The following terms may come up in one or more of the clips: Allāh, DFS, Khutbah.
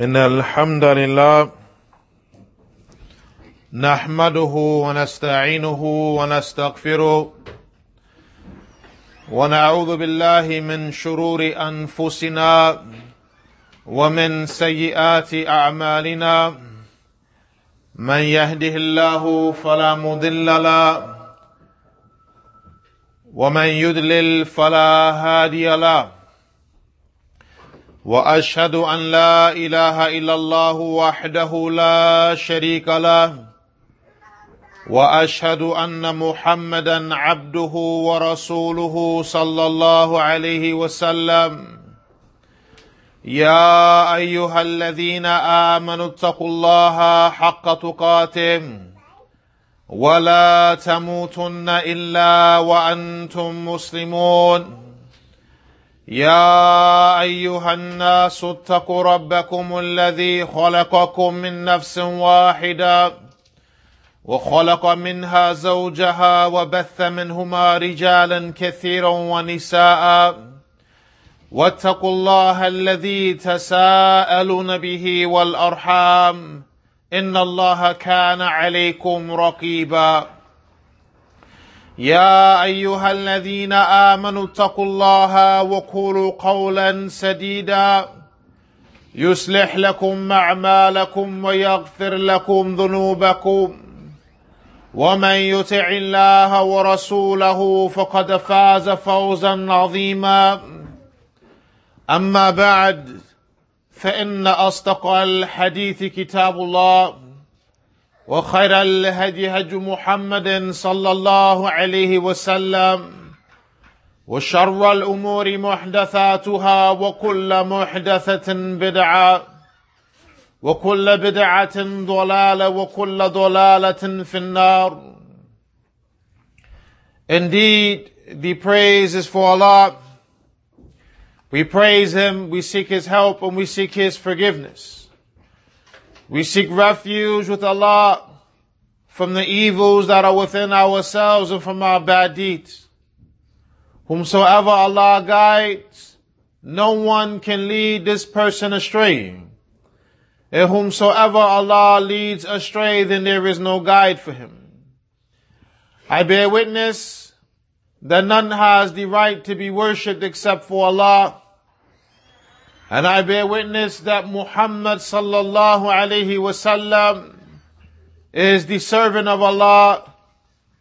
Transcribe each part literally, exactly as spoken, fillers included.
إن الحمد لله نحمده ونستعينه ونستغفره ونعوذ بالله من شرور أنفسنا ومن سيئات أعمالنا من يهده الله فلا مضل له ومن يضلل فلا هادي له وأشهد أن لا إله إلا الله وحده لا شريك له وأشهد أن محمدا عبده ورسوله صلى الله عليه وسلم يا أيها الذين آمنوا اتقوا الله حق تقاته ولا تموتن إلا وأنتم مسلمون يا أيها الناس اتقوا ربكم الذي خلقكم من نفس واحدة وخلق منها زوجها وبث منهما رجالا كثيرا ونساء واتقوا الله الذي تساءلون به والأرحام إن الله كان عليكم رقيبا يا أيها الذين آمنوا اتقوا الله وقولوا قولا سديدا يصلح لكم أعمالكم ويغفر لكم ذنوبكم ومن يطع الله ورسوله فقد فاز فوزا عظيما أما بعد فإن أصدق الحديث كتاب الله وخير الهدي هدي محمد صلى الله عليه وسلم وشر الأمور محدثاتها وكل محدثة بدعة وكل بدعة ضلالة وكل ضلالة في النار. Indeed, the praise is for Allah. We praise Him, we seek His help, and we seek His forgiveness. We seek refuge with Allah from the evils that are within ourselves and from our bad deeds. Whomsoever Allah guides, no one can lead this person astray. And whomsoever Allah leads astray, then there is no guide for him. I bear witness that none has the right to be worshipped except for Allah. And I bear witness that Muhammad sallallahu alayhi wasallam is the servant of Allah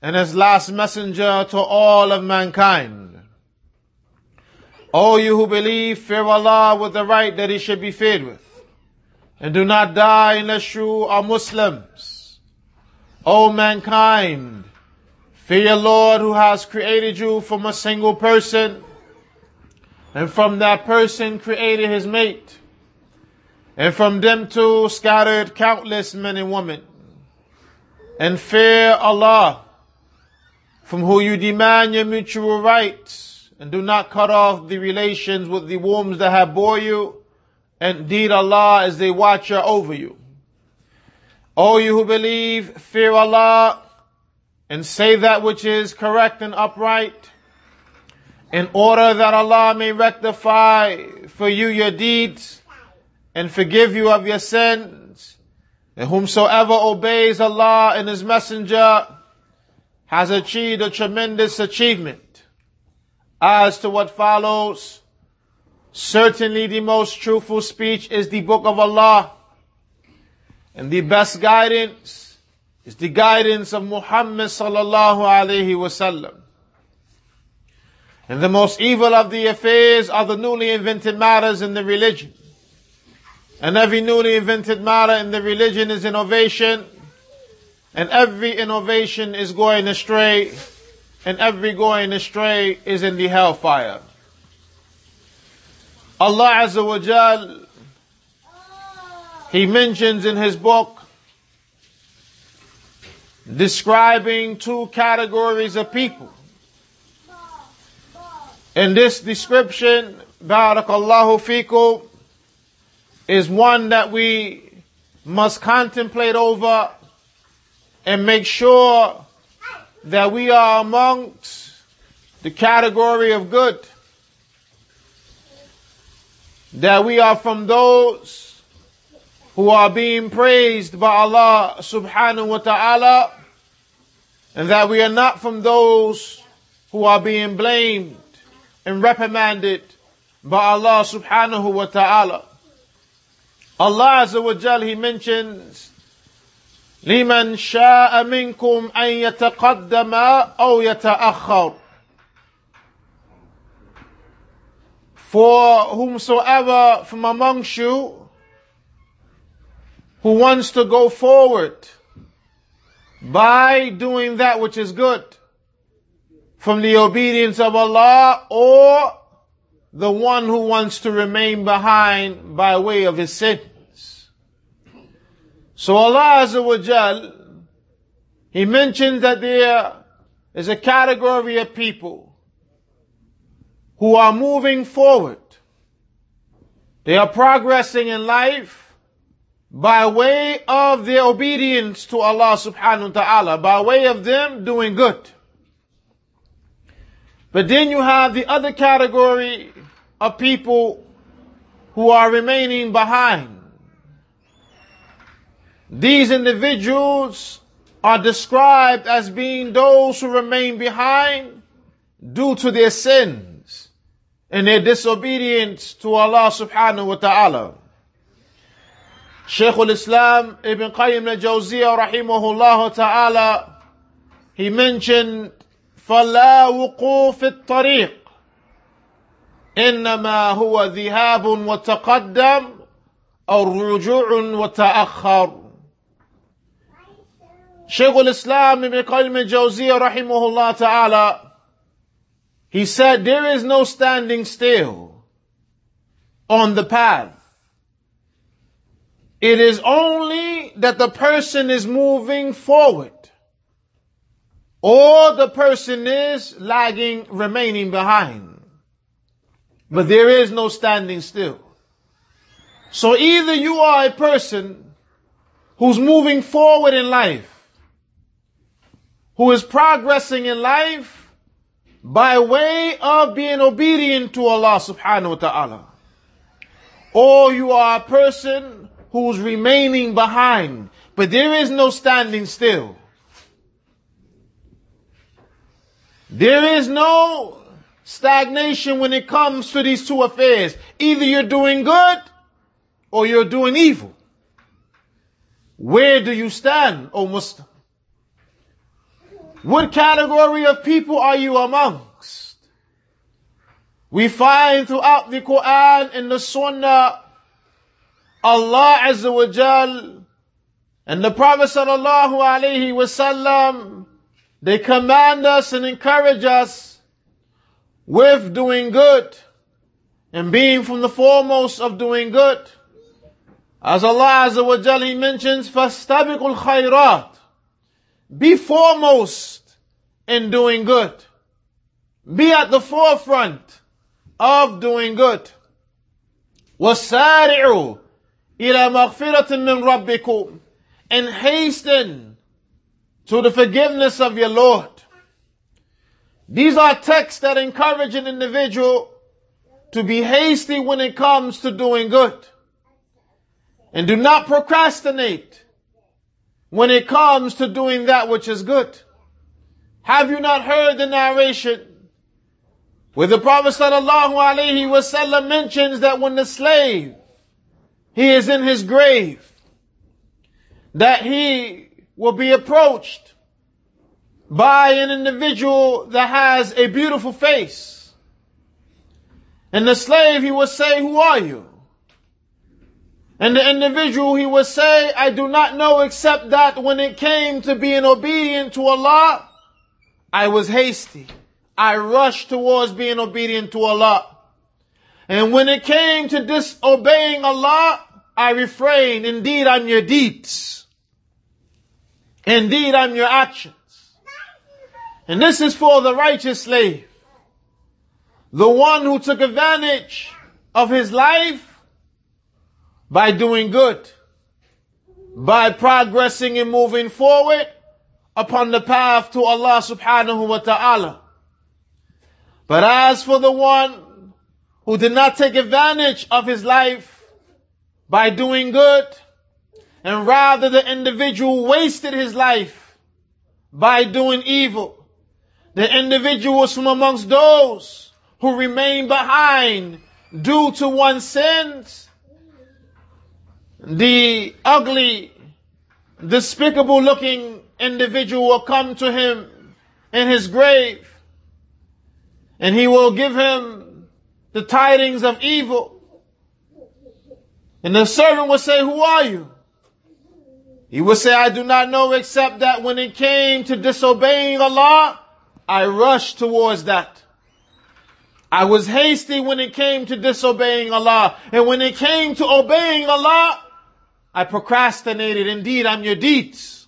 and his last messenger to all of mankind. O you who believe, fear Allah with the right that he should be feared with. And do not die unless you are Muslims. O mankind, fear your Lord who has created you from a single person. And from that person created his mate. And from them too scattered countless men and women. And fear Allah, from whom you demand your mutual rights. And do not cut off the relations with the wombs that have bore you. And indeed Allah is the watcher over you. O you who believe, fear Allah. And say that which is correct and upright. In order that Allah may rectify for you your deeds and forgive you of your sins. And whomsoever obeys Allah and His Messenger has achieved a tremendous achievement. As to what follows, certainly the most truthful speech is the book of Allah. And the best guidance is the guidance of Muhammad sallallahu alayhi wasallam. And the most evil of the affairs are the newly invented matters in the religion. And every newly invented matter in the religion is innovation. And every innovation is going astray. And every going astray is in the hellfire. Allah Azza wa Jal, He mentions in His book, describing two categories of people. And this description, barakallahu fikum, is one that we must contemplate over and make sure that we are amongst the category of good. That we are from those who are being praised by Allah subhanahu wa ta'ala, and that we are not from those who are being blamed and reprimanded by Allah subhanahu wa ta'ala. Allah Azza wa Jal, He mentions, لِمَنْ شَاءَ مِنْكُمْ أَنْ يَتَقَدَّمَ أَوْ يَتَأَخَّرُ. For whomsoever from amongst you who wants to go forward by doing that which is good from the obedience of Allah, or the one who wants to remain behind by way of his sins. So Allah Azza wa Jal, He mentions that there is a category of people who are moving forward. They are progressing in life by way of their obedience to Allah subhanahu wa ta'ala, by way of them doing good. But then you have the other category of people who are remaining behind. These individuals are described as being those who remain behind due to their sins and their disobedience to Allah subhanahu wa ta'ala. Shaykh al-Islam Ibn Qayyim al-Jawziyah rahimahullah ta'ala, he mentioned, فَلَا وُقُوفِ الطَّرِيقِ إِنَّمَا هُوَ ذِهَابٌ وَتَقَدَّمٌ أَوْ رُجُوعٌ وَتَأَخَّرٌ. Shaykh al-Islam Ibn Qayyim al-Jawziyah rahimahullah ta'ala, he said, there is no standing still on the path. It is only that the person is moving forward, or the person is lagging, remaining behind. But there is no standing still. So either you are a person who's moving forward in life, who is progressing in life by way of being obedient to Allah subhanahu wa ta'ala, or you are a person who's remaining behind, but there is no standing still. There is no stagnation when it comes to these two affairs. Either you're doing good or you're doing evil. Where do you stand, O Muslim? What category of people are you amongst? We find throughout the Quran and the Sunnah, Allah Azza wa Jal and the Prophet sallallahu alaihi wasallam, they command us and encourage us with doing good and being from the foremost of doing good. As Allah Azza wa Jal, He mentions, فَاسْتَبِقُوا الْخَيْرَاتِ. Be foremost in doing good. Be at the forefront of doing good. وَاسْسَارِعُوا إِلَى مَغْفِرَةٍ مِّن رَبِّكُمْ. And hasten to the forgiveness of your Lord. These are texts that encourage an individual to be hasty when it comes to doing good, and do not procrastinate when it comes to doing that which is good. Have you not heard the narration where the Prophet sallallahu alaihi wasallam mentions that when the slave, he is in his grave, that he will be approached by an individual that has a beautiful face. And the slave, he will say, who are you? And the individual, he will say, I do not know, except that when it came to being obedient to Allah, I was hasty. I rushed towards being obedient to Allah. And when it came to disobeying Allah, I refrained. Indeed, I'm your deeds. Indeed, I'm your actions. And this is for the righteous slave, the one who took advantage of his life by doing good, by progressing and moving forward upon the path to Allah subhanahu wa ta'ala. But as for the one who did not take advantage of his life by doing good, and rather the individual wasted his life by doing evil. The individual was from amongst those who remain behind due to one's sins. The ugly, despicable looking individual will come to him in his grave, and he will give him the tidings of evil. And the servant will say, "Who are you?" He will say, "I do not know, except that when it came to disobeying Allah, I rushed towards that. I was hasty when it came to disobeying Allah. And when it came to obeying Allah, I procrastinated. Indeed, I'm your deeds."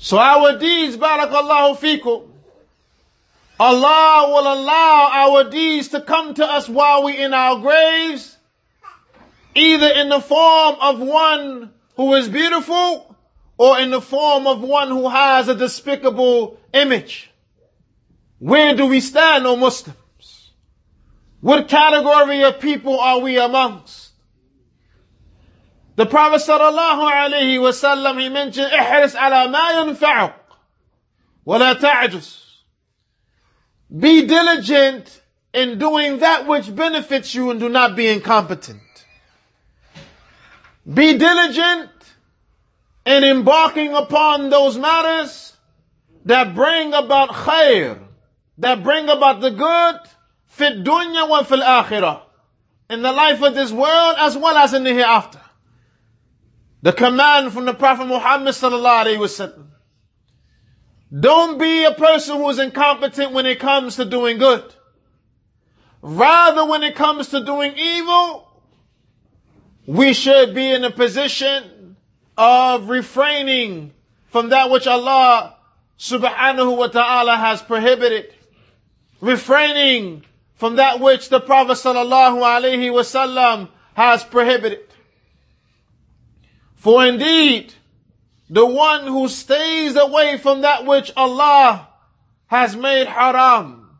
So our deeds, barakallahu fikum, Allah will allow our deeds to come to us while we're in our graves, either in the form of one who is beautiful or in the form of one who has a despicable image. Where do we stand, O Muslims? What category of people are we amongst? The Prophet sallallahu alaihi wasallam, he mentioned, "Ihris ala ma yanfa'uk, wa la ta'jus." Be diligent in doing that which benefits you and do not be incompetent. Be diligent in embarking upon those matters that bring about khair, that bring about the good, fit dunya wa fil akhirah, in the life of this world as well as in the hereafter. The command from the Prophet Muhammad sallallahu alaihi wasallam. Don't be a person who is incompetent when it comes to doing good. Rather, when it comes to doing evil, we should be in a position of refraining from that which Allah subhanahu wa ta'ala has prohibited. Refraining from that which the Prophet sallallahu alaihi wasallam has prohibited. For indeed, the one who stays away from that which Allah has made haram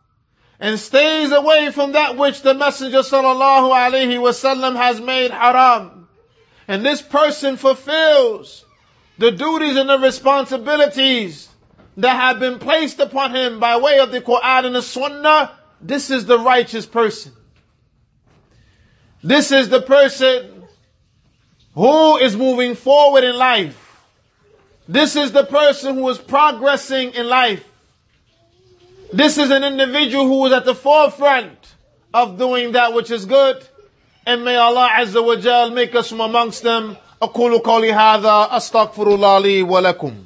and stays away from that which the Messenger sallallahu alaihi wasallam has made haram, and this person fulfills the duties and the responsibilities that have been placed upon him by way of the Quran and the Sunnah, this is the righteous person. This is the person who is moving forward in life. This is the person who is progressing in life. This is an individual who is at the forefront of doing that which is good. And may Allah Azza wa Jal make us from amongst them. أقول قولي هذا أستغفر الله لي ولكم.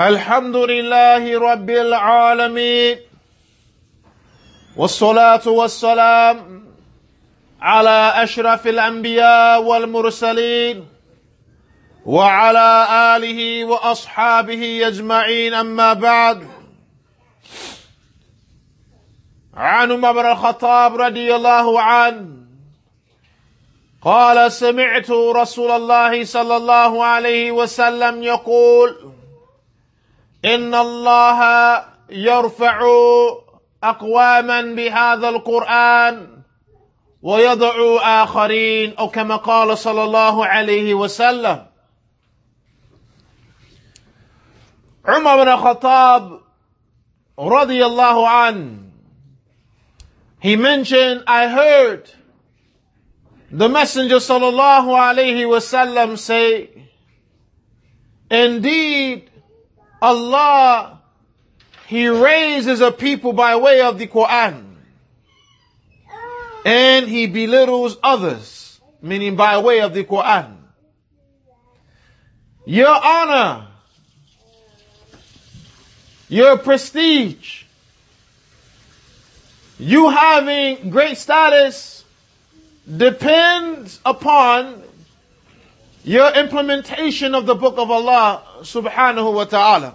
الحمد لله رب العالمين والصلاة والسلام على أشرف الأنبياء والمرسلين وعلى آله وأصحابه أجمعين أما بعد عن عمر بن الخطاب رضي الله عنه قال سمعت رسول الله صلى الله عليه وسلم يقول إن الله يرفع أقواما بهذا القرآن ويضع آخرين أو كما قال صلى الله عليه وسلم. عمر بن الخطاب رضي الله عنه, he mentioned, I heard the Messenger صلى الله عليه وسلم say, indeed Allah, He raises a people by way of the Quran, and He belittles others, meaning by way of the Quran. Your honor, your prestige, you having great status depends upon your implementation of the book of Allah subhanahu wa ta'ala.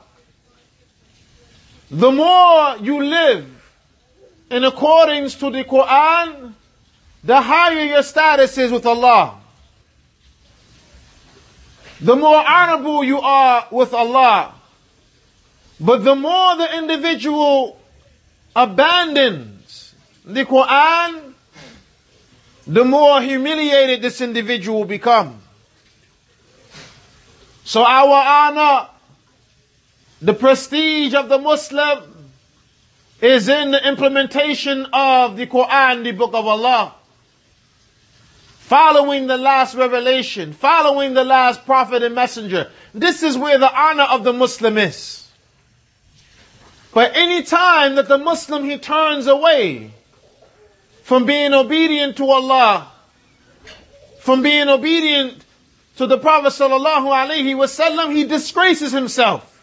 The more you live in accordance to the Quran, the higher your status is with Allah. The more honorable you are with Allah. But the more the individual abandons the Quran, the more humiliated this individual becomes. So our honor, the prestige of the Muslim, is in the implementation of the Quran, the Book of Allah. Following the last revelation, following the last prophet and messenger. This is where the honor of the Muslim is. But any time that the Muslim, he turns away from being obedient to Allah, from being obedient to the Prophet sallallahu alaihi wasallam, he disgraces himself.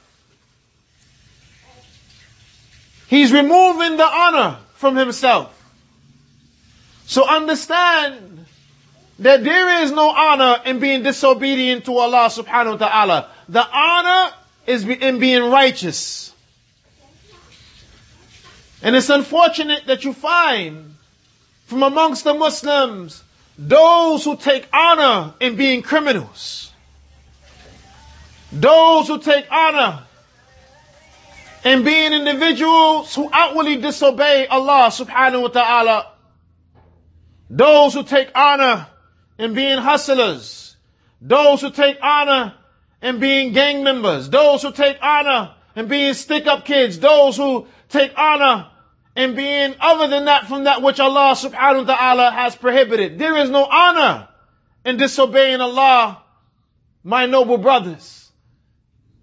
He's removing the honor from himself. So understand that there is no honor in being disobedient to Allah subhanahu wa ta'ala. The honor is in being righteous. And it's unfortunate that you find from amongst the Muslims those who take honor in being criminals. Those who take honor in being individuals who outwardly disobey Allah subhanahu wa ta'ala. Those who take honor in being hustlers, those who take honor in being gang members, those who take honor in being stick-up kids, those who take honor in being other than that from that which Allah subhanahu wa ta'ala has prohibited. There is no honor in disobeying Allah, my noble brothers.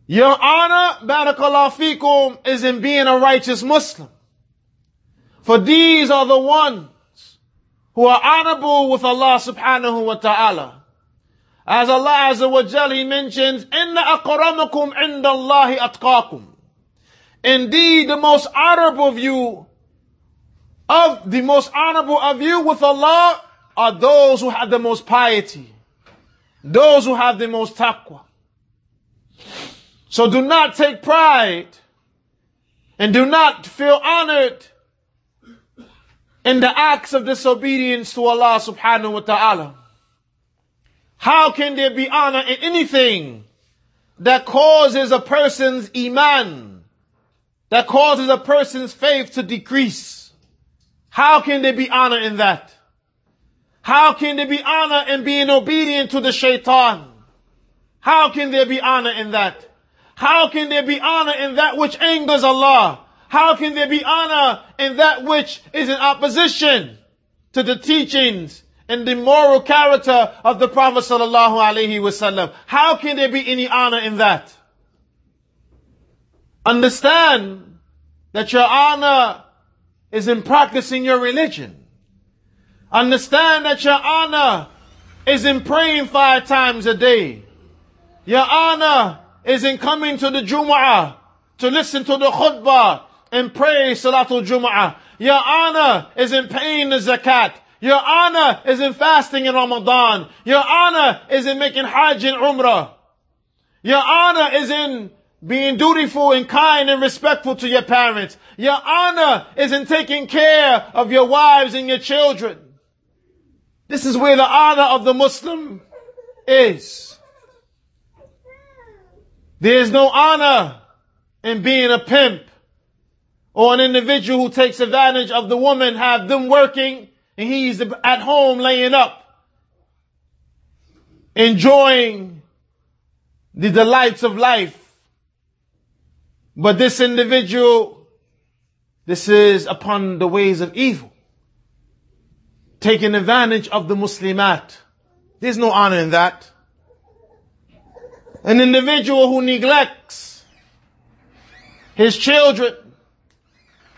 Your honor, barakallahu fikum, is in being a righteous Muslim. For these are the ones who are honorable with Allah subhanahu wa ta'ala. As Allah Azza wa Jalla, He mentions, إِنَّ أَقْرَمَكُمْ عِنْدَ اللَّهِ أَتْقَاكُمْ. Indeed, the most honorable of you, of the most honorable of you with Allah, are those who have the most piety, those who have the most taqwa. So do not take pride, and do not feel honored in the acts of disobedience to Allah subhanahu wa ta'ala. How can there be honor in anything that causes a person's iman, that causes a person's faith to decrease? How can there be honor in that? How can there be honor in being obedient to the shaitan? How can there be honor in that? How can there be honor in that which angers Allah? How can there be honor in that which is in opposition to the teachings and the moral character of the Prophet sallallahu alaihi wasallam? How can there be any honor in that? Understand that your honor is in practicing your religion. Understand that your honor is in praying five times a day. Your honor is in coming to the Jumu'ah to listen to the khutbah and pray Salatul Jumu'ah. Your honor is in paying the zakat. Your honor is in fasting in Ramadan. Your honor is in making Hajj and Umrah. Your honor is in being dutiful and kind and respectful to your parents. Your honor is in taking care of your wives and your children. This is where the honor of the Muslim is. There is no honor in being a pimp, or an individual who takes advantage of the woman, have them working, and he's at home laying up, enjoying the delights of life. But this individual, this is upon the ways of evil, taking advantage of the Muslimat. There's no honor in that. An individual who neglects his children,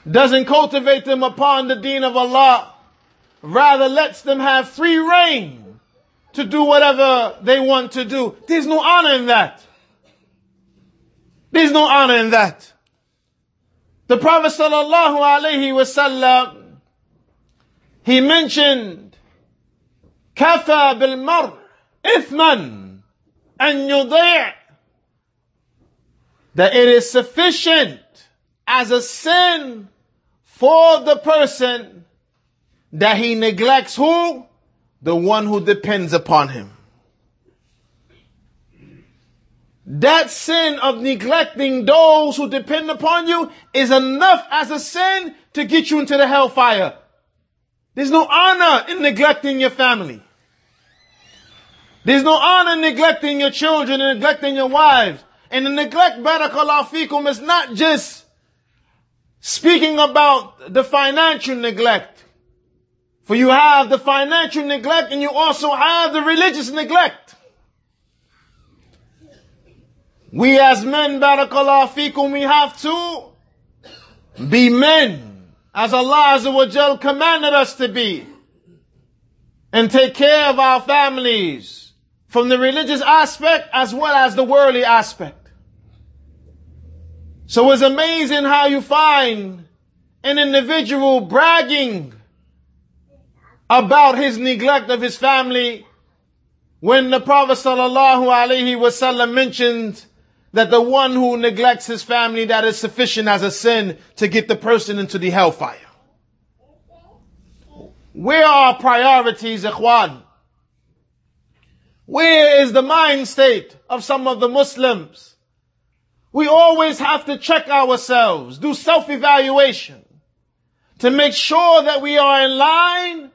doesn't cultivate them upon the deen of Allah, rather lets them have free reign to do whatever they want to do. There's no honor in that. There's no honor in that. The Prophet sallallahu alaihi wasallam, he mentioned, كَفَى بِالْمَرْءِ إِثْمًا أَنْ يُضِيعَ, that it is sufficient as a sin for the person that he neglects who? The one who depends upon him. That sin of neglecting those who depend upon you is enough as a sin to get you into the hellfire. There's no honor in neglecting your family. There's no honor in neglecting your children and neglecting your wives. And the neglect, barakallahu fikum, is not just speaking about the financial neglect. For you have the financial neglect and you also have the religious neglect. We as men, barakallahu fikum, we have to be men as Allah Azza wa Jal commanded us to be, and take care of our families from the religious aspect as well as the worldly aspect. So it's amazing how you find an individual bragging about his neglect of his family when the Prophet sallallahu alaihi wasallam mentioned that the one who neglects his family, that is sufficient as a sin to get the person into the hellfire. Where are priorities, ikhwan? Where is the mind state of some of the Muslims? We always have to check ourselves, do self-evaluation to make sure that we are in line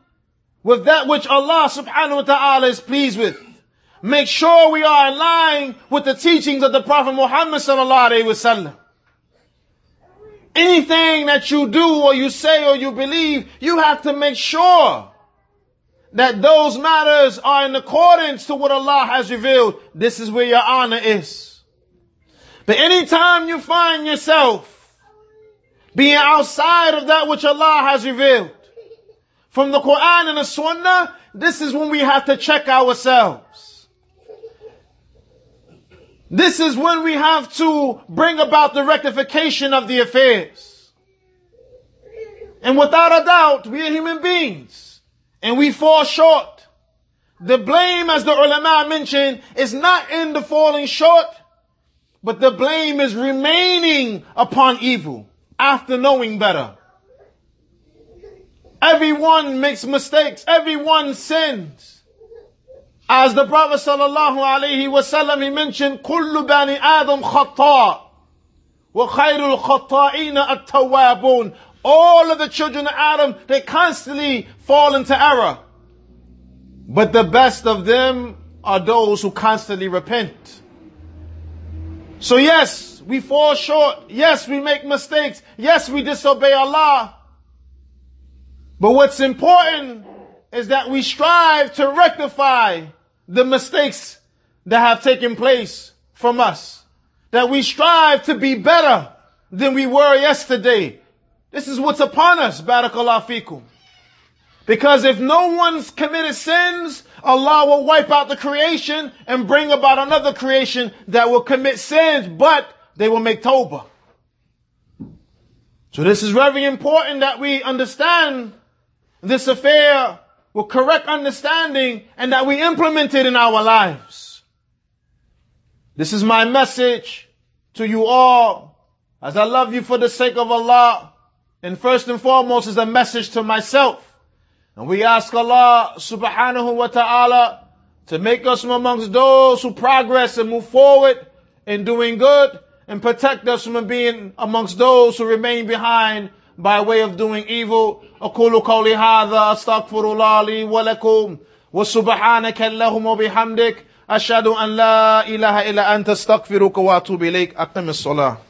with that which Allah subhanahu wa ta'ala is pleased with. Make sure we are in line with the teachings of the Prophet Muhammad sallallahu alaihi wasallam. Anything that you do or you say or you believe, you have to make sure that those matters are in accordance to what Allah has revealed. This is where your honor is. But anytime you find yourself being outside of that which Allah has revealed from the Quran and the Sunnah, this is when we have to check ourselves. This is when we have to bring about the rectification of the affairs. And without a doubt, we are human beings and we fall short. The blame, as the ulama mentioned, is not in the falling short, but the blame is remaining upon evil after knowing better. Everyone makes mistakes. Everyone sins. As the Prophet sallallahu alaihi wasallam, he mentioned, "Kullu bani Adam khata, wa khairul khata'ina at-tawwabun." All of the children of Adam, they constantly fall into error, but the best of them are those who constantly repent. So yes, we fall short. Yes, we make mistakes. Yes, we disobey Allah. But what's important is that we strive to rectify the mistakes that have taken place from us, that we strive to be better than we were yesterday. This is what's upon us, barakallahu fikum. Because if no one's committed sins, Allah will wipe out the creation and bring about another creation that will commit sins, but they will make tawbah. So this is very important that we understand this affair with correct understanding and that we implement it in our lives. This is my message to you all, as I love you for the sake of Allah. And first and foremost is a message to myself. And we ask Allah subhanahu wa ta'ala to make us from amongst those who progress and move forward in doing good, and protect us from being amongst those who remain behind by way of doing evil. أقول قولي هذا أستغفر الله لي ولكم وسبحانك اللهم وبحمدك أشهد أن لا إله إلا أنت أستغفرك وأتوب إليك أقم الصلاة.